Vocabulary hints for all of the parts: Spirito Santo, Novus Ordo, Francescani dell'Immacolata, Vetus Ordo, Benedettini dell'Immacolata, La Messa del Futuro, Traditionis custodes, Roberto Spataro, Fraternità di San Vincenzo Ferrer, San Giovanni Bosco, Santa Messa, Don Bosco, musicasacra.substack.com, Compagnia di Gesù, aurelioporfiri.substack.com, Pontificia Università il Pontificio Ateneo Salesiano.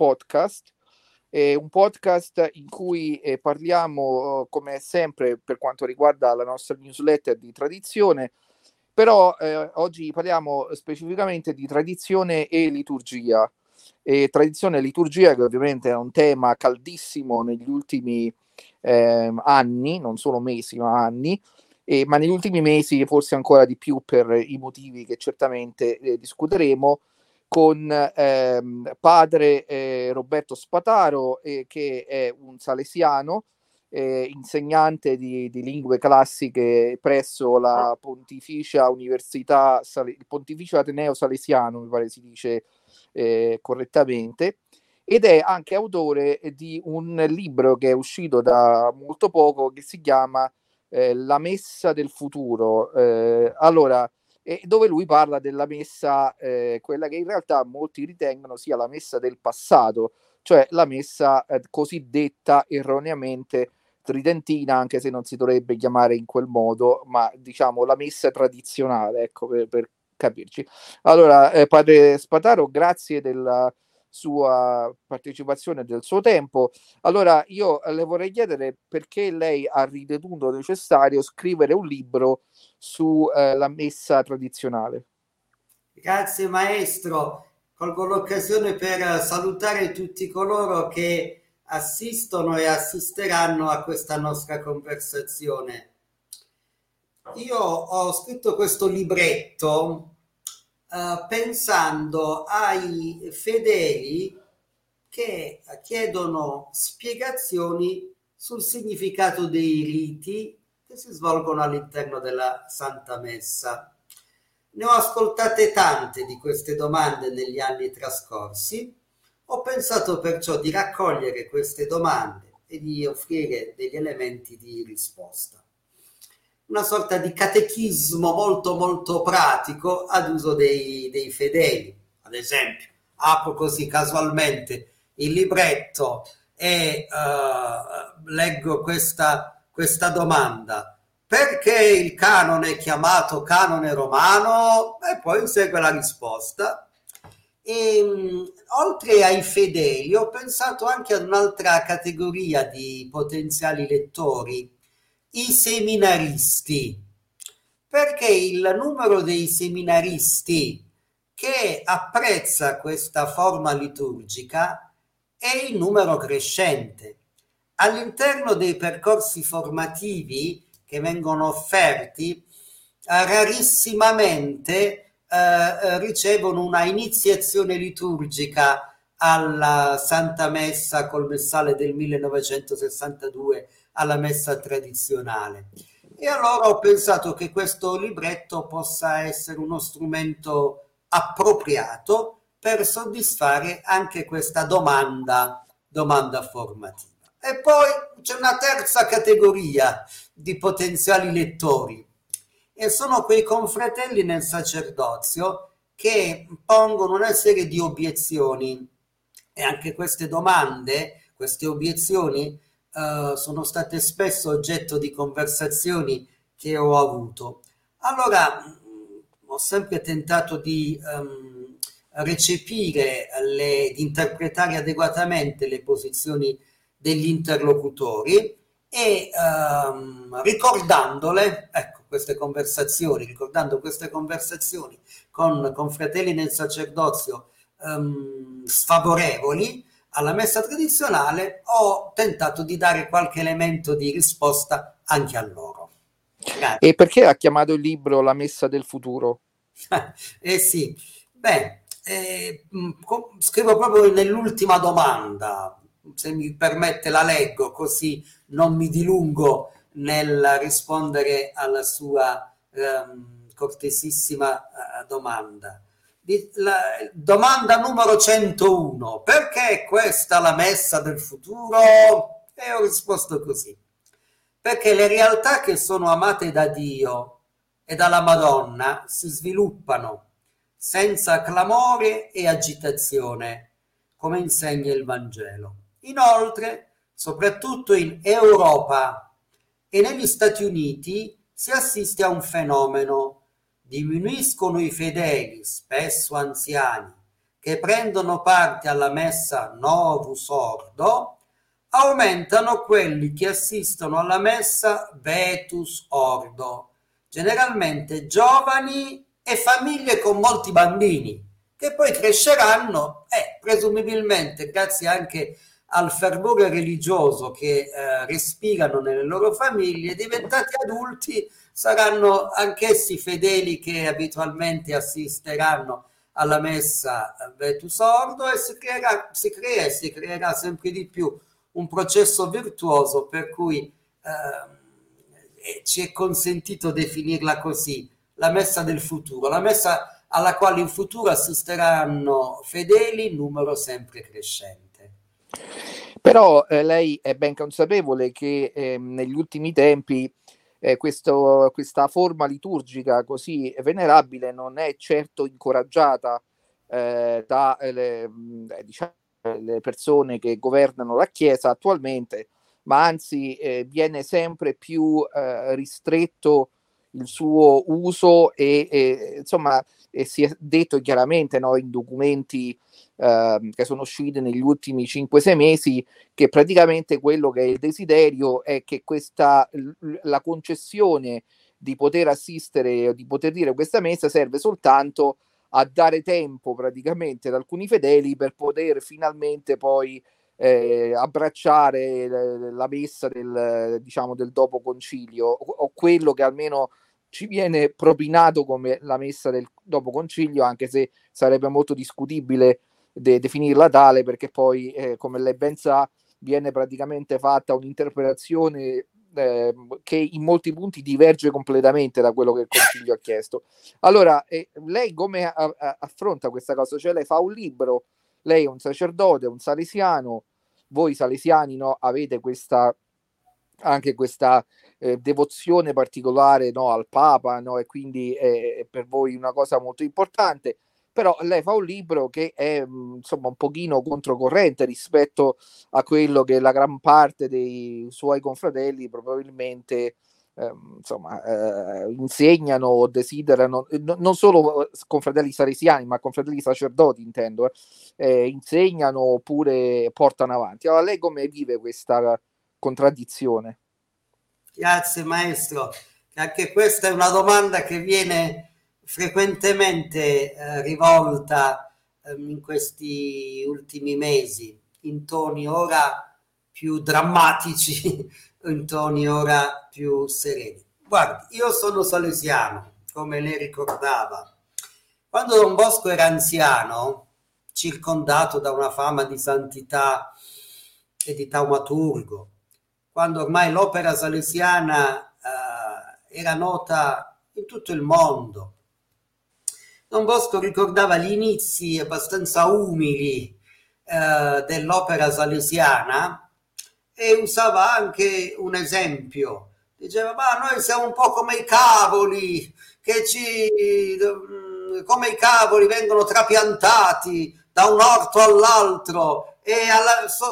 podcast. È un podcast in cui parliamo, come sempre, per quanto riguarda la nostra newsletter di tradizione, però oggi parliamo specificamente di tradizione e liturgia. Tradizione e liturgia, che ovviamente è un tema caldissimo negli ultimi anni, non solo mesi, ma anni, ma negli ultimi mesi forse ancora di più, per i motivi che certamente discuteremo con padre Roberto Spataro, che è un salesiano, insegnante di lingue classiche presso la Pontificia Università il Pontificio Ateneo Salesiano, mi pare si dice correttamente, ed è anche autore di un libro che è uscito da molto poco, che si chiama La Messa del Futuro. Dove lui parla della messa, quella che in realtà molti ritengono sia la messa del passato, cioè la messa cosiddetta erroneamente tridentina, anche se non si dovrebbe chiamare in quel modo, ma diciamo la messa tradizionale, ecco, per capirci. Allora, padre Spataro, grazie della sua partecipazione e del suo tempo. Allora, io le vorrei chiedere perché lei ha ritenuto necessario scrivere un libro sulla messa tradizionale. Grazie maestro, colgo l'occasione per salutare tutti coloro che assistono e assisteranno a questa nostra conversazione. Io ho scritto questo libretto pensando ai fedeli che chiedono spiegazioni sul significato dei riti che si svolgono all'interno della Santa Messa. Ne ho ascoltate tante di queste domande negli anni trascorsi. Ho pensato perciò di raccogliere queste domande e di offrire degli elementi di risposta. Una sorta di catechismo molto molto pratico ad uso dei fedeli. Ad esempio, apro così casualmente il libretto e leggo questa domanda: perché il canone è chiamato canone romano? E poi segue la risposta. E, oltre ai fedeli, ho pensato anche ad un'altra categoria di potenziali lettori, i seminaristi, perché il numero dei seminaristi che apprezza questa forma liturgica è in numero crescente. All'interno dei percorsi formativi che vengono offerti, rarissimamente ricevono una iniziazione liturgica alla Santa Messa col messale del 1962, alla messa tradizionale. E allora ho pensato che questo libretto possa essere uno strumento appropriato per soddisfare anche questa domanda formativa. E poi c'è una terza categoria di potenziali lettori, e sono quei confratelli nel sacerdozio che pongono una serie di obiezioni, e anche queste domande, queste obiezioni sono state spesso oggetto di conversazioni che ho avuto. Allora ho sempre tentato di recepire, di interpretare adeguatamente le posizioni degli interlocutori e ricordando queste conversazioni con fratelli nel sacerdozio sfavorevoli alla messa tradizionale, ho tentato di dare qualche elemento di risposta anche a loro. Grazie. E perché ha chiamato il libro La Messa del Futuro? Scrivo proprio nell'ultima domanda, se mi permette la leggo, così non mi dilungo nel rispondere alla sua cortesissima domanda. La domanda numero 101: perché è questa la messa del futuro? E ho risposto così: perché le realtà che sono amate da Dio e dalla Madonna si sviluppano senza clamore e agitazione, come insegna il Vangelo. Inoltre, soprattutto in Europa e negli Stati Uniti, si assiste a un fenomeno: diminuiscono i fedeli, spesso anziani, che prendono parte alla messa Novus Ordo aumentano quelli che assistono alla messa Vetus Ordo, generalmente giovani e famiglie con molti bambini, che poi cresceranno e presumibilmente, grazie anche al fervore religioso che respirano nelle loro famiglie, diventati adulti saranno anch'essi fedeli che abitualmente assisteranno alla messa Vetus Ordo, e si creerà sempre di più un processo virtuoso per cui ci è consentito definirla così, la messa del futuro, la messa alla quale in futuro assisteranno fedeli in numero sempre crescente. Però lei è ben consapevole che negli ultimi tempi questa forma liturgica così venerabile non è certo incoraggiata dalle persone che governano la Chiesa attualmente, ma anzi viene sempre più ristretto il suo uso e si è detto chiaramente, no, in documenti che sono usciti negli ultimi 5-6 mesi, che praticamente quello che è il desiderio è che la concessione di poter assistere o di poter dire questa messa serve soltanto a dare tempo praticamente ad alcuni fedeli per poter finalmente poi abbracciare la messa del dopo concilio, o quello che almeno ci viene propinato come la messa del dopo concilio, anche se sarebbe molto discutibile definirla tale, perché poi come lei ben sa viene praticamente fatta un'interpretazione che in molti punti diverge completamente da quello che il concilio ha chiesto. Allora lei come affronta questa cosa? Cioè lei fa un libro, lei è un sacerdote, un salesiano. Voi salesiani, no, avete questa devozione particolare, no, al Papa, no, e quindi è per voi una cosa molto importante. Però lei fa un libro che è insomma un pochino controcorrente rispetto a quello che la gran parte dei suoi confratelli probabilmente insegnano o desiderano, non solo confratelli salesiani, ma confratelli sacerdoti intendo, insegnano oppure portano avanti. Allora lei come vive questa contraddizione? Grazie maestro, anche questa è una domanda che viene frequentemente rivolta in questi ultimi mesi, in toni ora più drammatici, in toni ora più sereni. Guardi, io sono salesiano, come lei ricordava. Quando Don Bosco era anziano, circondato da una fama di santità e di taumaturgo, quando ormai l'opera salesiana era nota in tutto il mondo, Don Bosco ricordava gli inizi abbastanza umili dell'opera salesiana, e usava anche un esempio. Diceva: ma noi siamo un po' come i cavoli, vengono trapiantati da un orto all'altro, e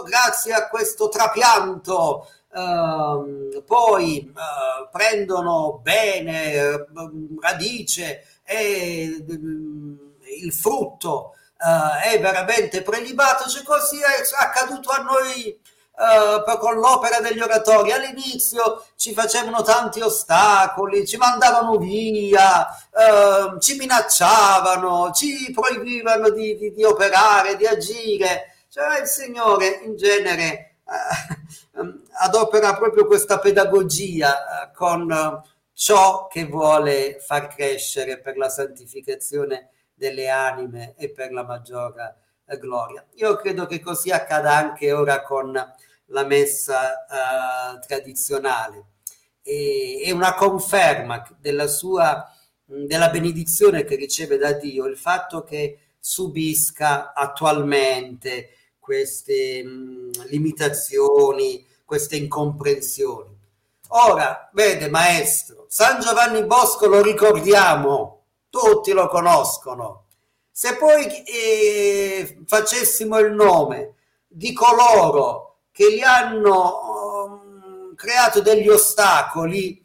grazie a questo trapianto poi prendono bene radice, e il frutto è veramente prelibato. Cioè, così è accaduto a noi con l'opera degli oratori. All'inizio ci facevano tanti ostacoli, ci mandavano via, ci minacciavano, ci proibivano di operare, di agire. Cioè il Signore in genere adopera proprio questa pedagogia con ciò che vuole far crescere per la santificazione delle anime e per la maggior gloria. Io credo che così accada anche ora con la messa tradizionale, e è una conferma della benedizione che riceve da Dio il fatto che subisca attualmente queste limitazioni, queste incomprensioni. Ora, vede maestro, San Giovanni Bosco lo ricordiamo, tutti lo conoscono. Se poi facessimo il nome di coloro che gli hanno creato degli ostacoli,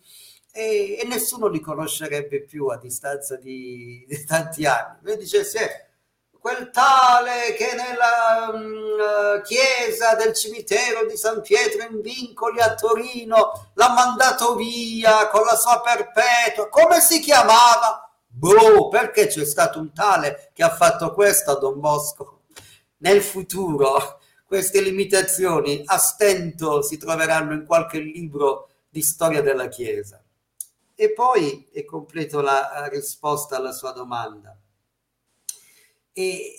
e nessuno li conoscerebbe più a distanza di tanti anni. Noi dicesse: quel tale che nella chiesa del cimitero di San Pietro in Vincoli a Torino l'ha mandato via con la sua perpetua, come si chiamava? Boh, perché c'è stato un tale che ha fatto questo a Don Bosco? Nel futuro queste limitazioni a stento si troveranno in qualche libro di storia della Chiesa. E poi, e completo la risposta alla sua domanda, e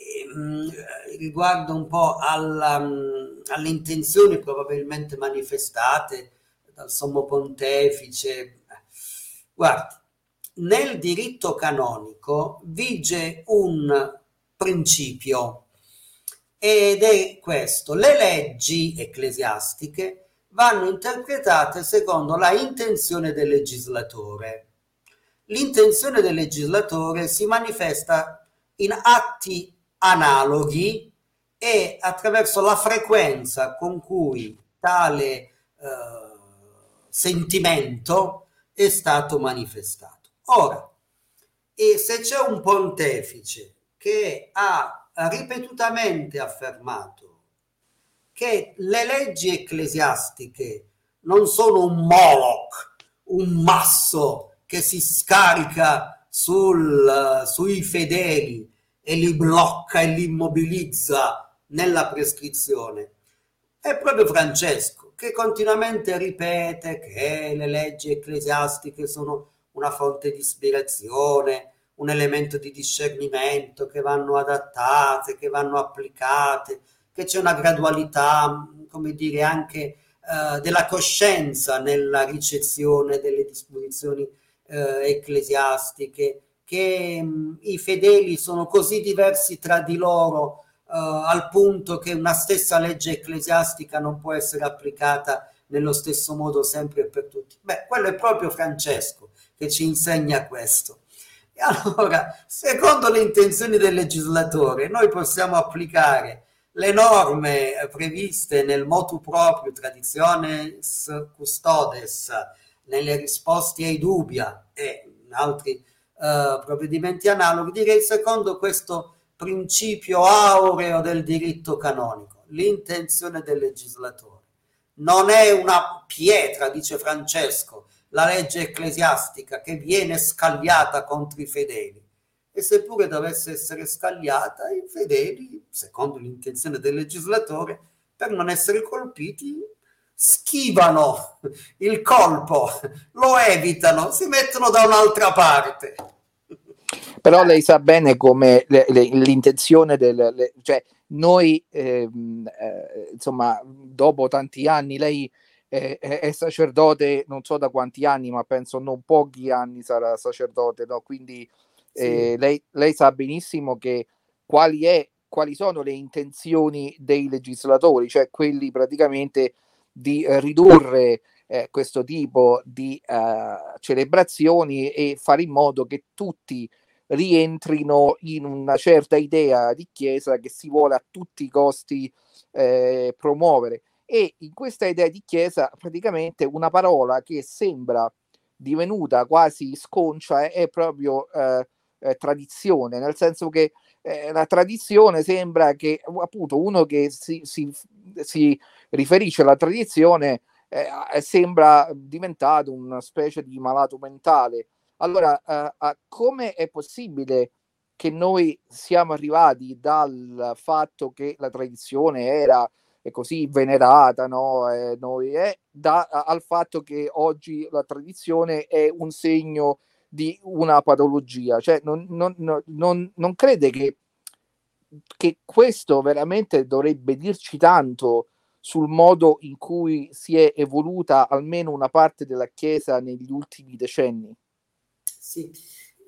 riguardo un po' alle intenzioni probabilmente manifestate dal Sommo Pontefice, guardi, nel diritto canonico vige un principio ed è questo: le leggi ecclesiastiche vanno interpretate secondo la intenzione del legislatore. L'intenzione del legislatore si manifesta in atti analoghi e attraverso la frequenza con cui tale sentimento è stato manifestato. Ora, e se c'è un pontefice che ha ripetutamente affermato che le leggi ecclesiastiche non sono un Moloch, un masso che si scarica sui fedeli e li blocca e li immobilizza nella prescrizione, è proprio Francesco che continuamente ripete che le leggi ecclesiastiche sono una fonte di ispirazione, un elemento di discernimento, che vanno adattate, che vanno applicate, che c'è una gradualità, come dire, anche della coscienza nella ricezione delle disposizioni ecclesiastiche, che i fedeli sono così diversi tra di loro al punto che una stessa legge ecclesiastica non può essere applicata nello stesso modo sempre e per tutti. Beh, quello è proprio Francesco che ci insegna questo. E allora, secondo le intenzioni del legislatore, noi possiamo applicare le norme previste nel motu proprio Traditionis custodes, nelle risposte ai dubbia e in altri provvedimenti analoghi, direi secondo questo principio aureo del diritto canonico. L'intenzione del legislatore non è una pietra, dice Francesco, la legge ecclesiastica che viene scagliata contro i fedeli, e seppure dovesse essere scagliata, i fedeli, secondo l'intenzione del legislatore, per non essere colpiti schivano il colpo, lo evitano, si mettono da un'altra parte. Però lei sa bene come l'intenzione cioè noi insomma, dopo tanti anni, lei è sacerdote non so da quanti anni, ma penso non pochi anni sarà sacerdote, no? Quindi sì. lei sa benissimo che quali sono le intenzioni dei legislatori, cioè quelli praticamente di ridurre questo tipo di celebrazioni e fare in modo che tutti rientrino in una certa idea di chiesa che si vuole a tutti i costi promuovere. E in questa idea di chiesa praticamente una parola che sembra divenuta quasi sconcia è proprio tradizione, nel senso che la tradizione sembra che appunto uno che si riferisce alla tradizione sembra diventato una specie di malato mentale. Allora come è possibile che noi siamo arrivati dal fatto che la tradizione era così venerata, no? Al fatto che oggi la tradizione è un segno di una patologia? Cioè non crede che questo veramente dovrebbe dirci tanto sul modo in cui si è evoluta almeno una parte della Chiesa negli ultimi decenni? Sì,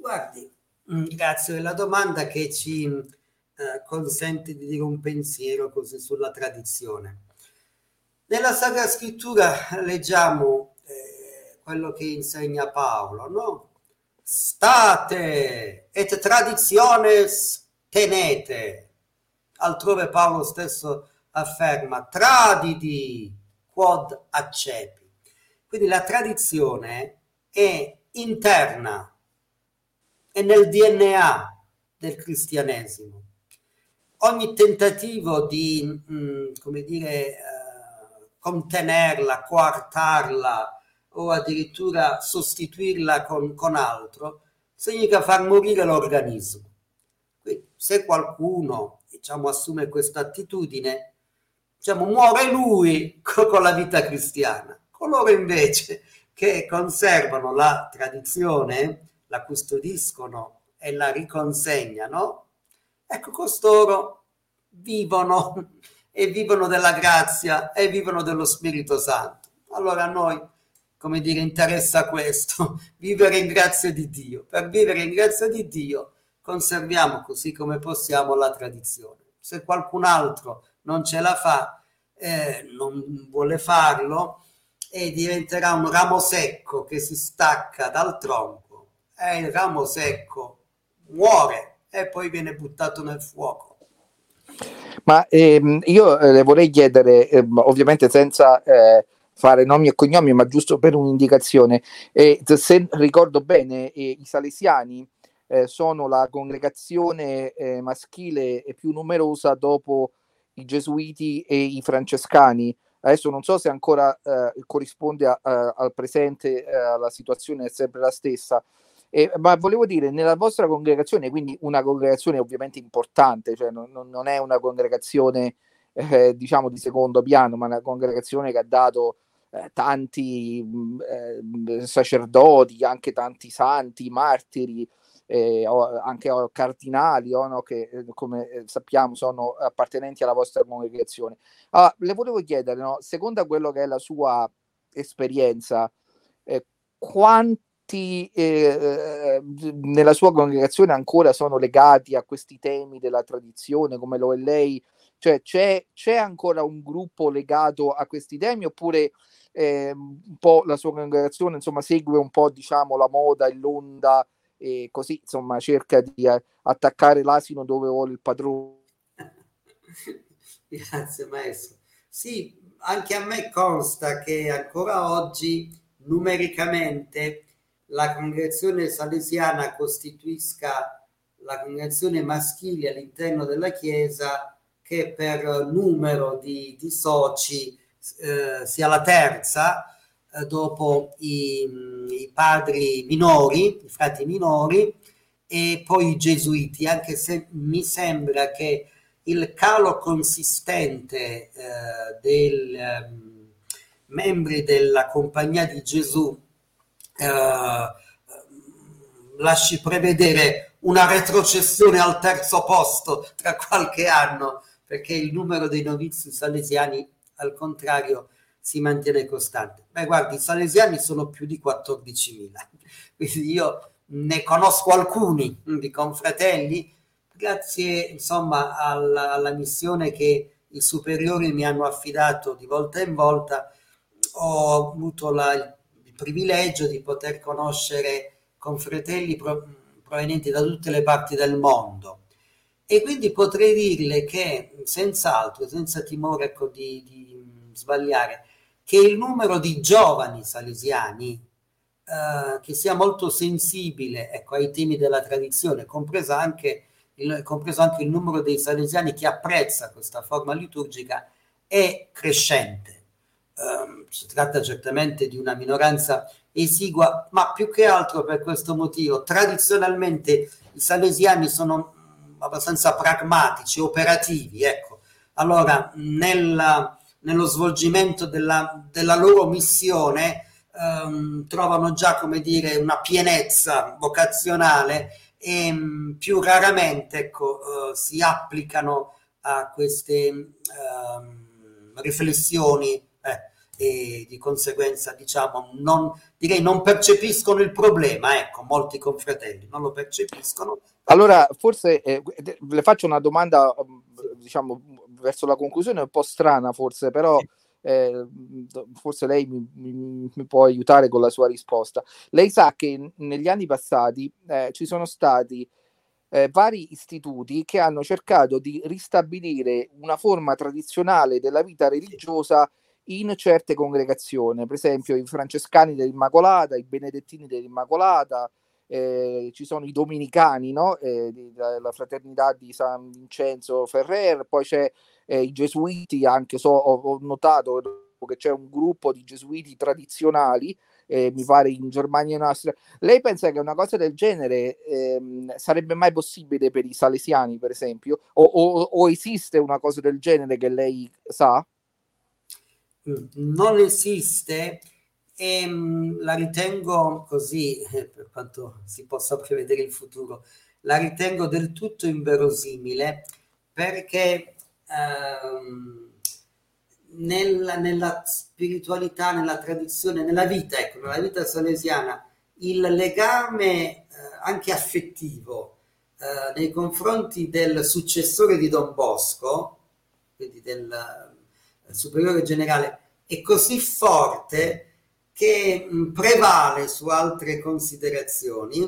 guardi, grazie della domanda che ci consente di dire un pensiero così sulla tradizione. Nella Sacra Scrittura leggiamo quello che insegna Paolo, no? State et traditiones tenete. Altrove Paolo stesso afferma tradidi quod accepi. Quindi la tradizione è interna, è nel DNA del cristianesimo. ogni tentativo di, come dire, contenerla, coartarla o addirittura sostituirla con altro, significa far morire l'organismo. Quindi, se qualcuno, diciamo, assume questa attitudine, diciamo, muore lui con la vita cristiana. Coloro invece che conservano la tradizione, la custodiscono e la riconsegnano, ecco, costoro vivono e vivono della grazia e vivono dello Spirito Santo. Allora a noi, come dire, interessa questo, vivere in grazia di Dio. Per vivere in grazia di Dio conserviamo così come possiamo la tradizione. Se qualcun altro non ce la fa, non vuole farlo e diventerà un ramo secco che si stacca dal tronco, e il ramo secco muore e poi viene buttato nel fuoco. Ma io le vorrei chiedere, ovviamente senza fare nomi e cognomi, ma giusto per un'indicazione, se ricordo bene, i salesiani sono la congregazione maschile più numerosa dopo i gesuiti e i francescani. Adesso non so se ancora corrisponde al presente, la situazione è sempre la stessa, ma volevo dire, nella vostra congregazione, quindi una congregazione ovviamente importante, cioè non è una congregazione diciamo di secondo piano, ma una congregazione che ha dato tanti sacerdoti, anche tanti santi, martiri, anche cardinali, no, che come sappiamo sono appartenenti alla vostra congregazione. Allora, le volevo chiedere, no, secondo quello che è la sua esperienza, quanti nella sua congregazione ancora sono legati a questi temi della tradizione come lo è lei? Cioè c'è ancora un gruppo legato a questi temi, oppure un po' la sua congregazione, insomma, segue un po', diciamo, la moda e l'onda, e così, insomma, cerca di attaccare l'asino dove vuole il padrone? Grazie maestro. Sì, anche a me consta che ancora oggi numericamente la congregazione salesiana costituisca la congregazione maschile all'interno della Chiesa che per numero di soci sia la terza dopo i padri minori, i frati minori, e poi i gesuiti, anche se mi sembra che il calo consistente dei membri della Compagnia di Gesù lasci prevedere una retrocessione al terzo posto tra qualche anno, perché il numero dei novizi salesiani, al contrario, si mantiene costante. Beh, guardi, i salesiani sono più di 14.000, quindi io ne conosco alcuni di confratelli, grazie insomma alla missione che i superiori mi hanno affidato di volta in volta. Ho avuto il privilegio di poter conoscere confratelli provenienti da tutte le parti del mondo, e quindi potrei dirle che senz'altro, senza timore di sbagliare, che il numero di giovani salesiani che sia molto sensibile, ecco, ai temi della tradizione, compreso anche il numero dei salesiani che apprezza questa forma liturgica, è crescente. Si tratta certamente di una minoranza esigua, ma più che altro per questo motivo. Tradizionalmente i salesiani sono abbastanza pragmatici, operativi, ecco. Allora, nello svolgimento della loro missione trovano già, come dire, una pienezza vocazionale, e più raramente, ecco, si applicano a queste riflessioni e di conseguenza, diciamo, non percepiscono il problema, ecco, molti confratelli non lo percepiscono. Allora, forse le faccio una domanda, diciamo, verso la conclusione, un po' strana forse, però forse lei mi può aiutare con la sua risposta. Lei sa che negli anni passati ci sono stati vari istituti che hanno cercato di ristabilire una forma tradizionale della vita religiosa in certe congregazioni, per esempio i Francescani dell'Immacolata, i Benedettini dell'Immacolata, ci sono i domenicani, no? La Fraternità di San Vincenzo Ferrer, poi c'è i gesuiti, anche ho notato che c'è un gruppo di gesuiti tradizionali, mi pare in Germania e in Austria. Lei pensa che una cosa del genere sarebbe mai possibile per i salesiani, per esempio? O esiste una cosa del genere che lei sa? Non esiste, e la ritengo così, per quanto si possa prevedere il futuro, la ritengo del tutto inverosimile, perché nella spiritualità, nella tradizione, nella vita, ecco, nella vita salesiana, il legame anche affettivo nei confronti del successore di Don Bosco, quindi del superiore generale, è così forte che prevale su altre considerazioni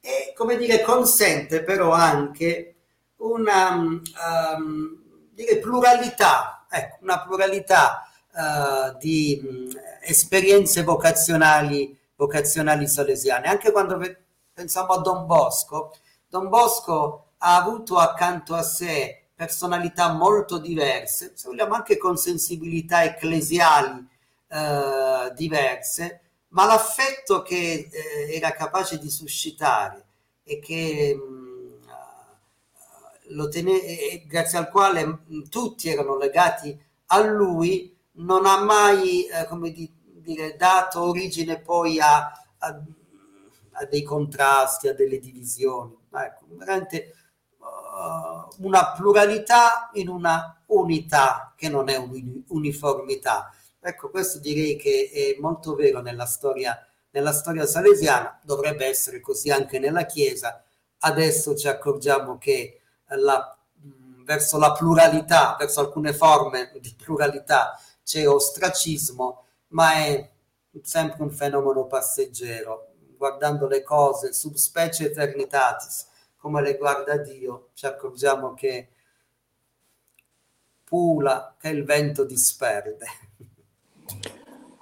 e, come dire, consente però anche una pluralità, ecco, una pluralità di esperienze vocazionali salesiane. Anche quando pensiamo a Don Bosco ha avuto accanto a sé personalità molto diverse, se vogliamo anche con sensibilità ecclesiali diverse, ma l'affetto che era capace di suscitare e che grazie al quale tutti erano legati a lui, non ha mai dato origine poi a dei contrasti, a delle divisioni. Ecco, veramente una pluralità in una unità che non è un'uniformità. Ecco, questo direi che è molto vero nella storia salesiana, dovrebbe essere così anche nella Chiesa. Adesso ci accorgiamo che verso la pluralità, verso alcune forme di pluralità c'è ostracismo, ma è sempre un fenomeno passeggero. Guardando le cose sub specie eternitatis, come le guarda Dio, ci accorgiamo che pula, che il vento disperde.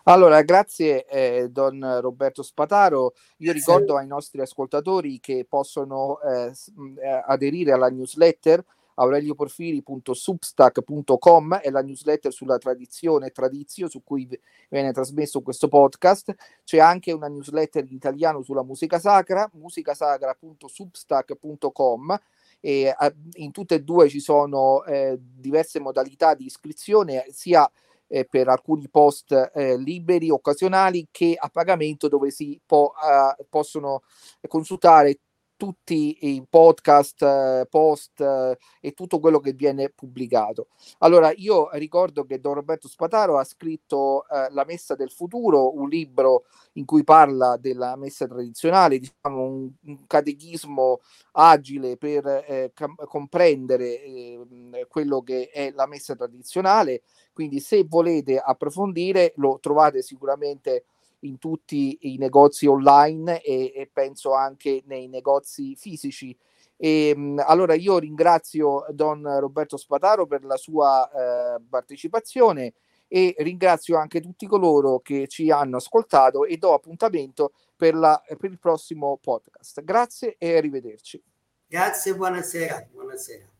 Allora, grazie Don Roberto Spataro. Io ricordo ai nostri ascoltatori che possono aderire alla newsletter aurelioporfiri.substack.com, è la newsletter sulla tradizione e tradizio su cui viene trasmesso questo podcast. C'è anche una newsletter in italiano sulla musica sacra, musicasacra.substack.com, e in tutte e due ci sono diverse modalità di iscrizione, sia per alcuni post liberi, occasionali, che a pagamento, dove si possono consultare tutti i podcast, post e tutto quello che viene pubblicato. Allora, io ricordo che Don Roberto Spataro ha scritto La Messa del Futuro, un libro in cui parla della messa tradizionale, diciamo un catechismo agile per comprendere quello che è la messa tradizionale. Quindi, se volete approfondire, lo trovate sicuramente in tutti i negozi online e penso anche nei negozi fisici. Allora io ringrazio Don Roberto Spataro per la sua partecipazione e ringrazio anche tutti coloro che ci hanno ascoltato e do appuntamento per il prossimo podcast. Grazie e arrivederci. Grazie, buonasera.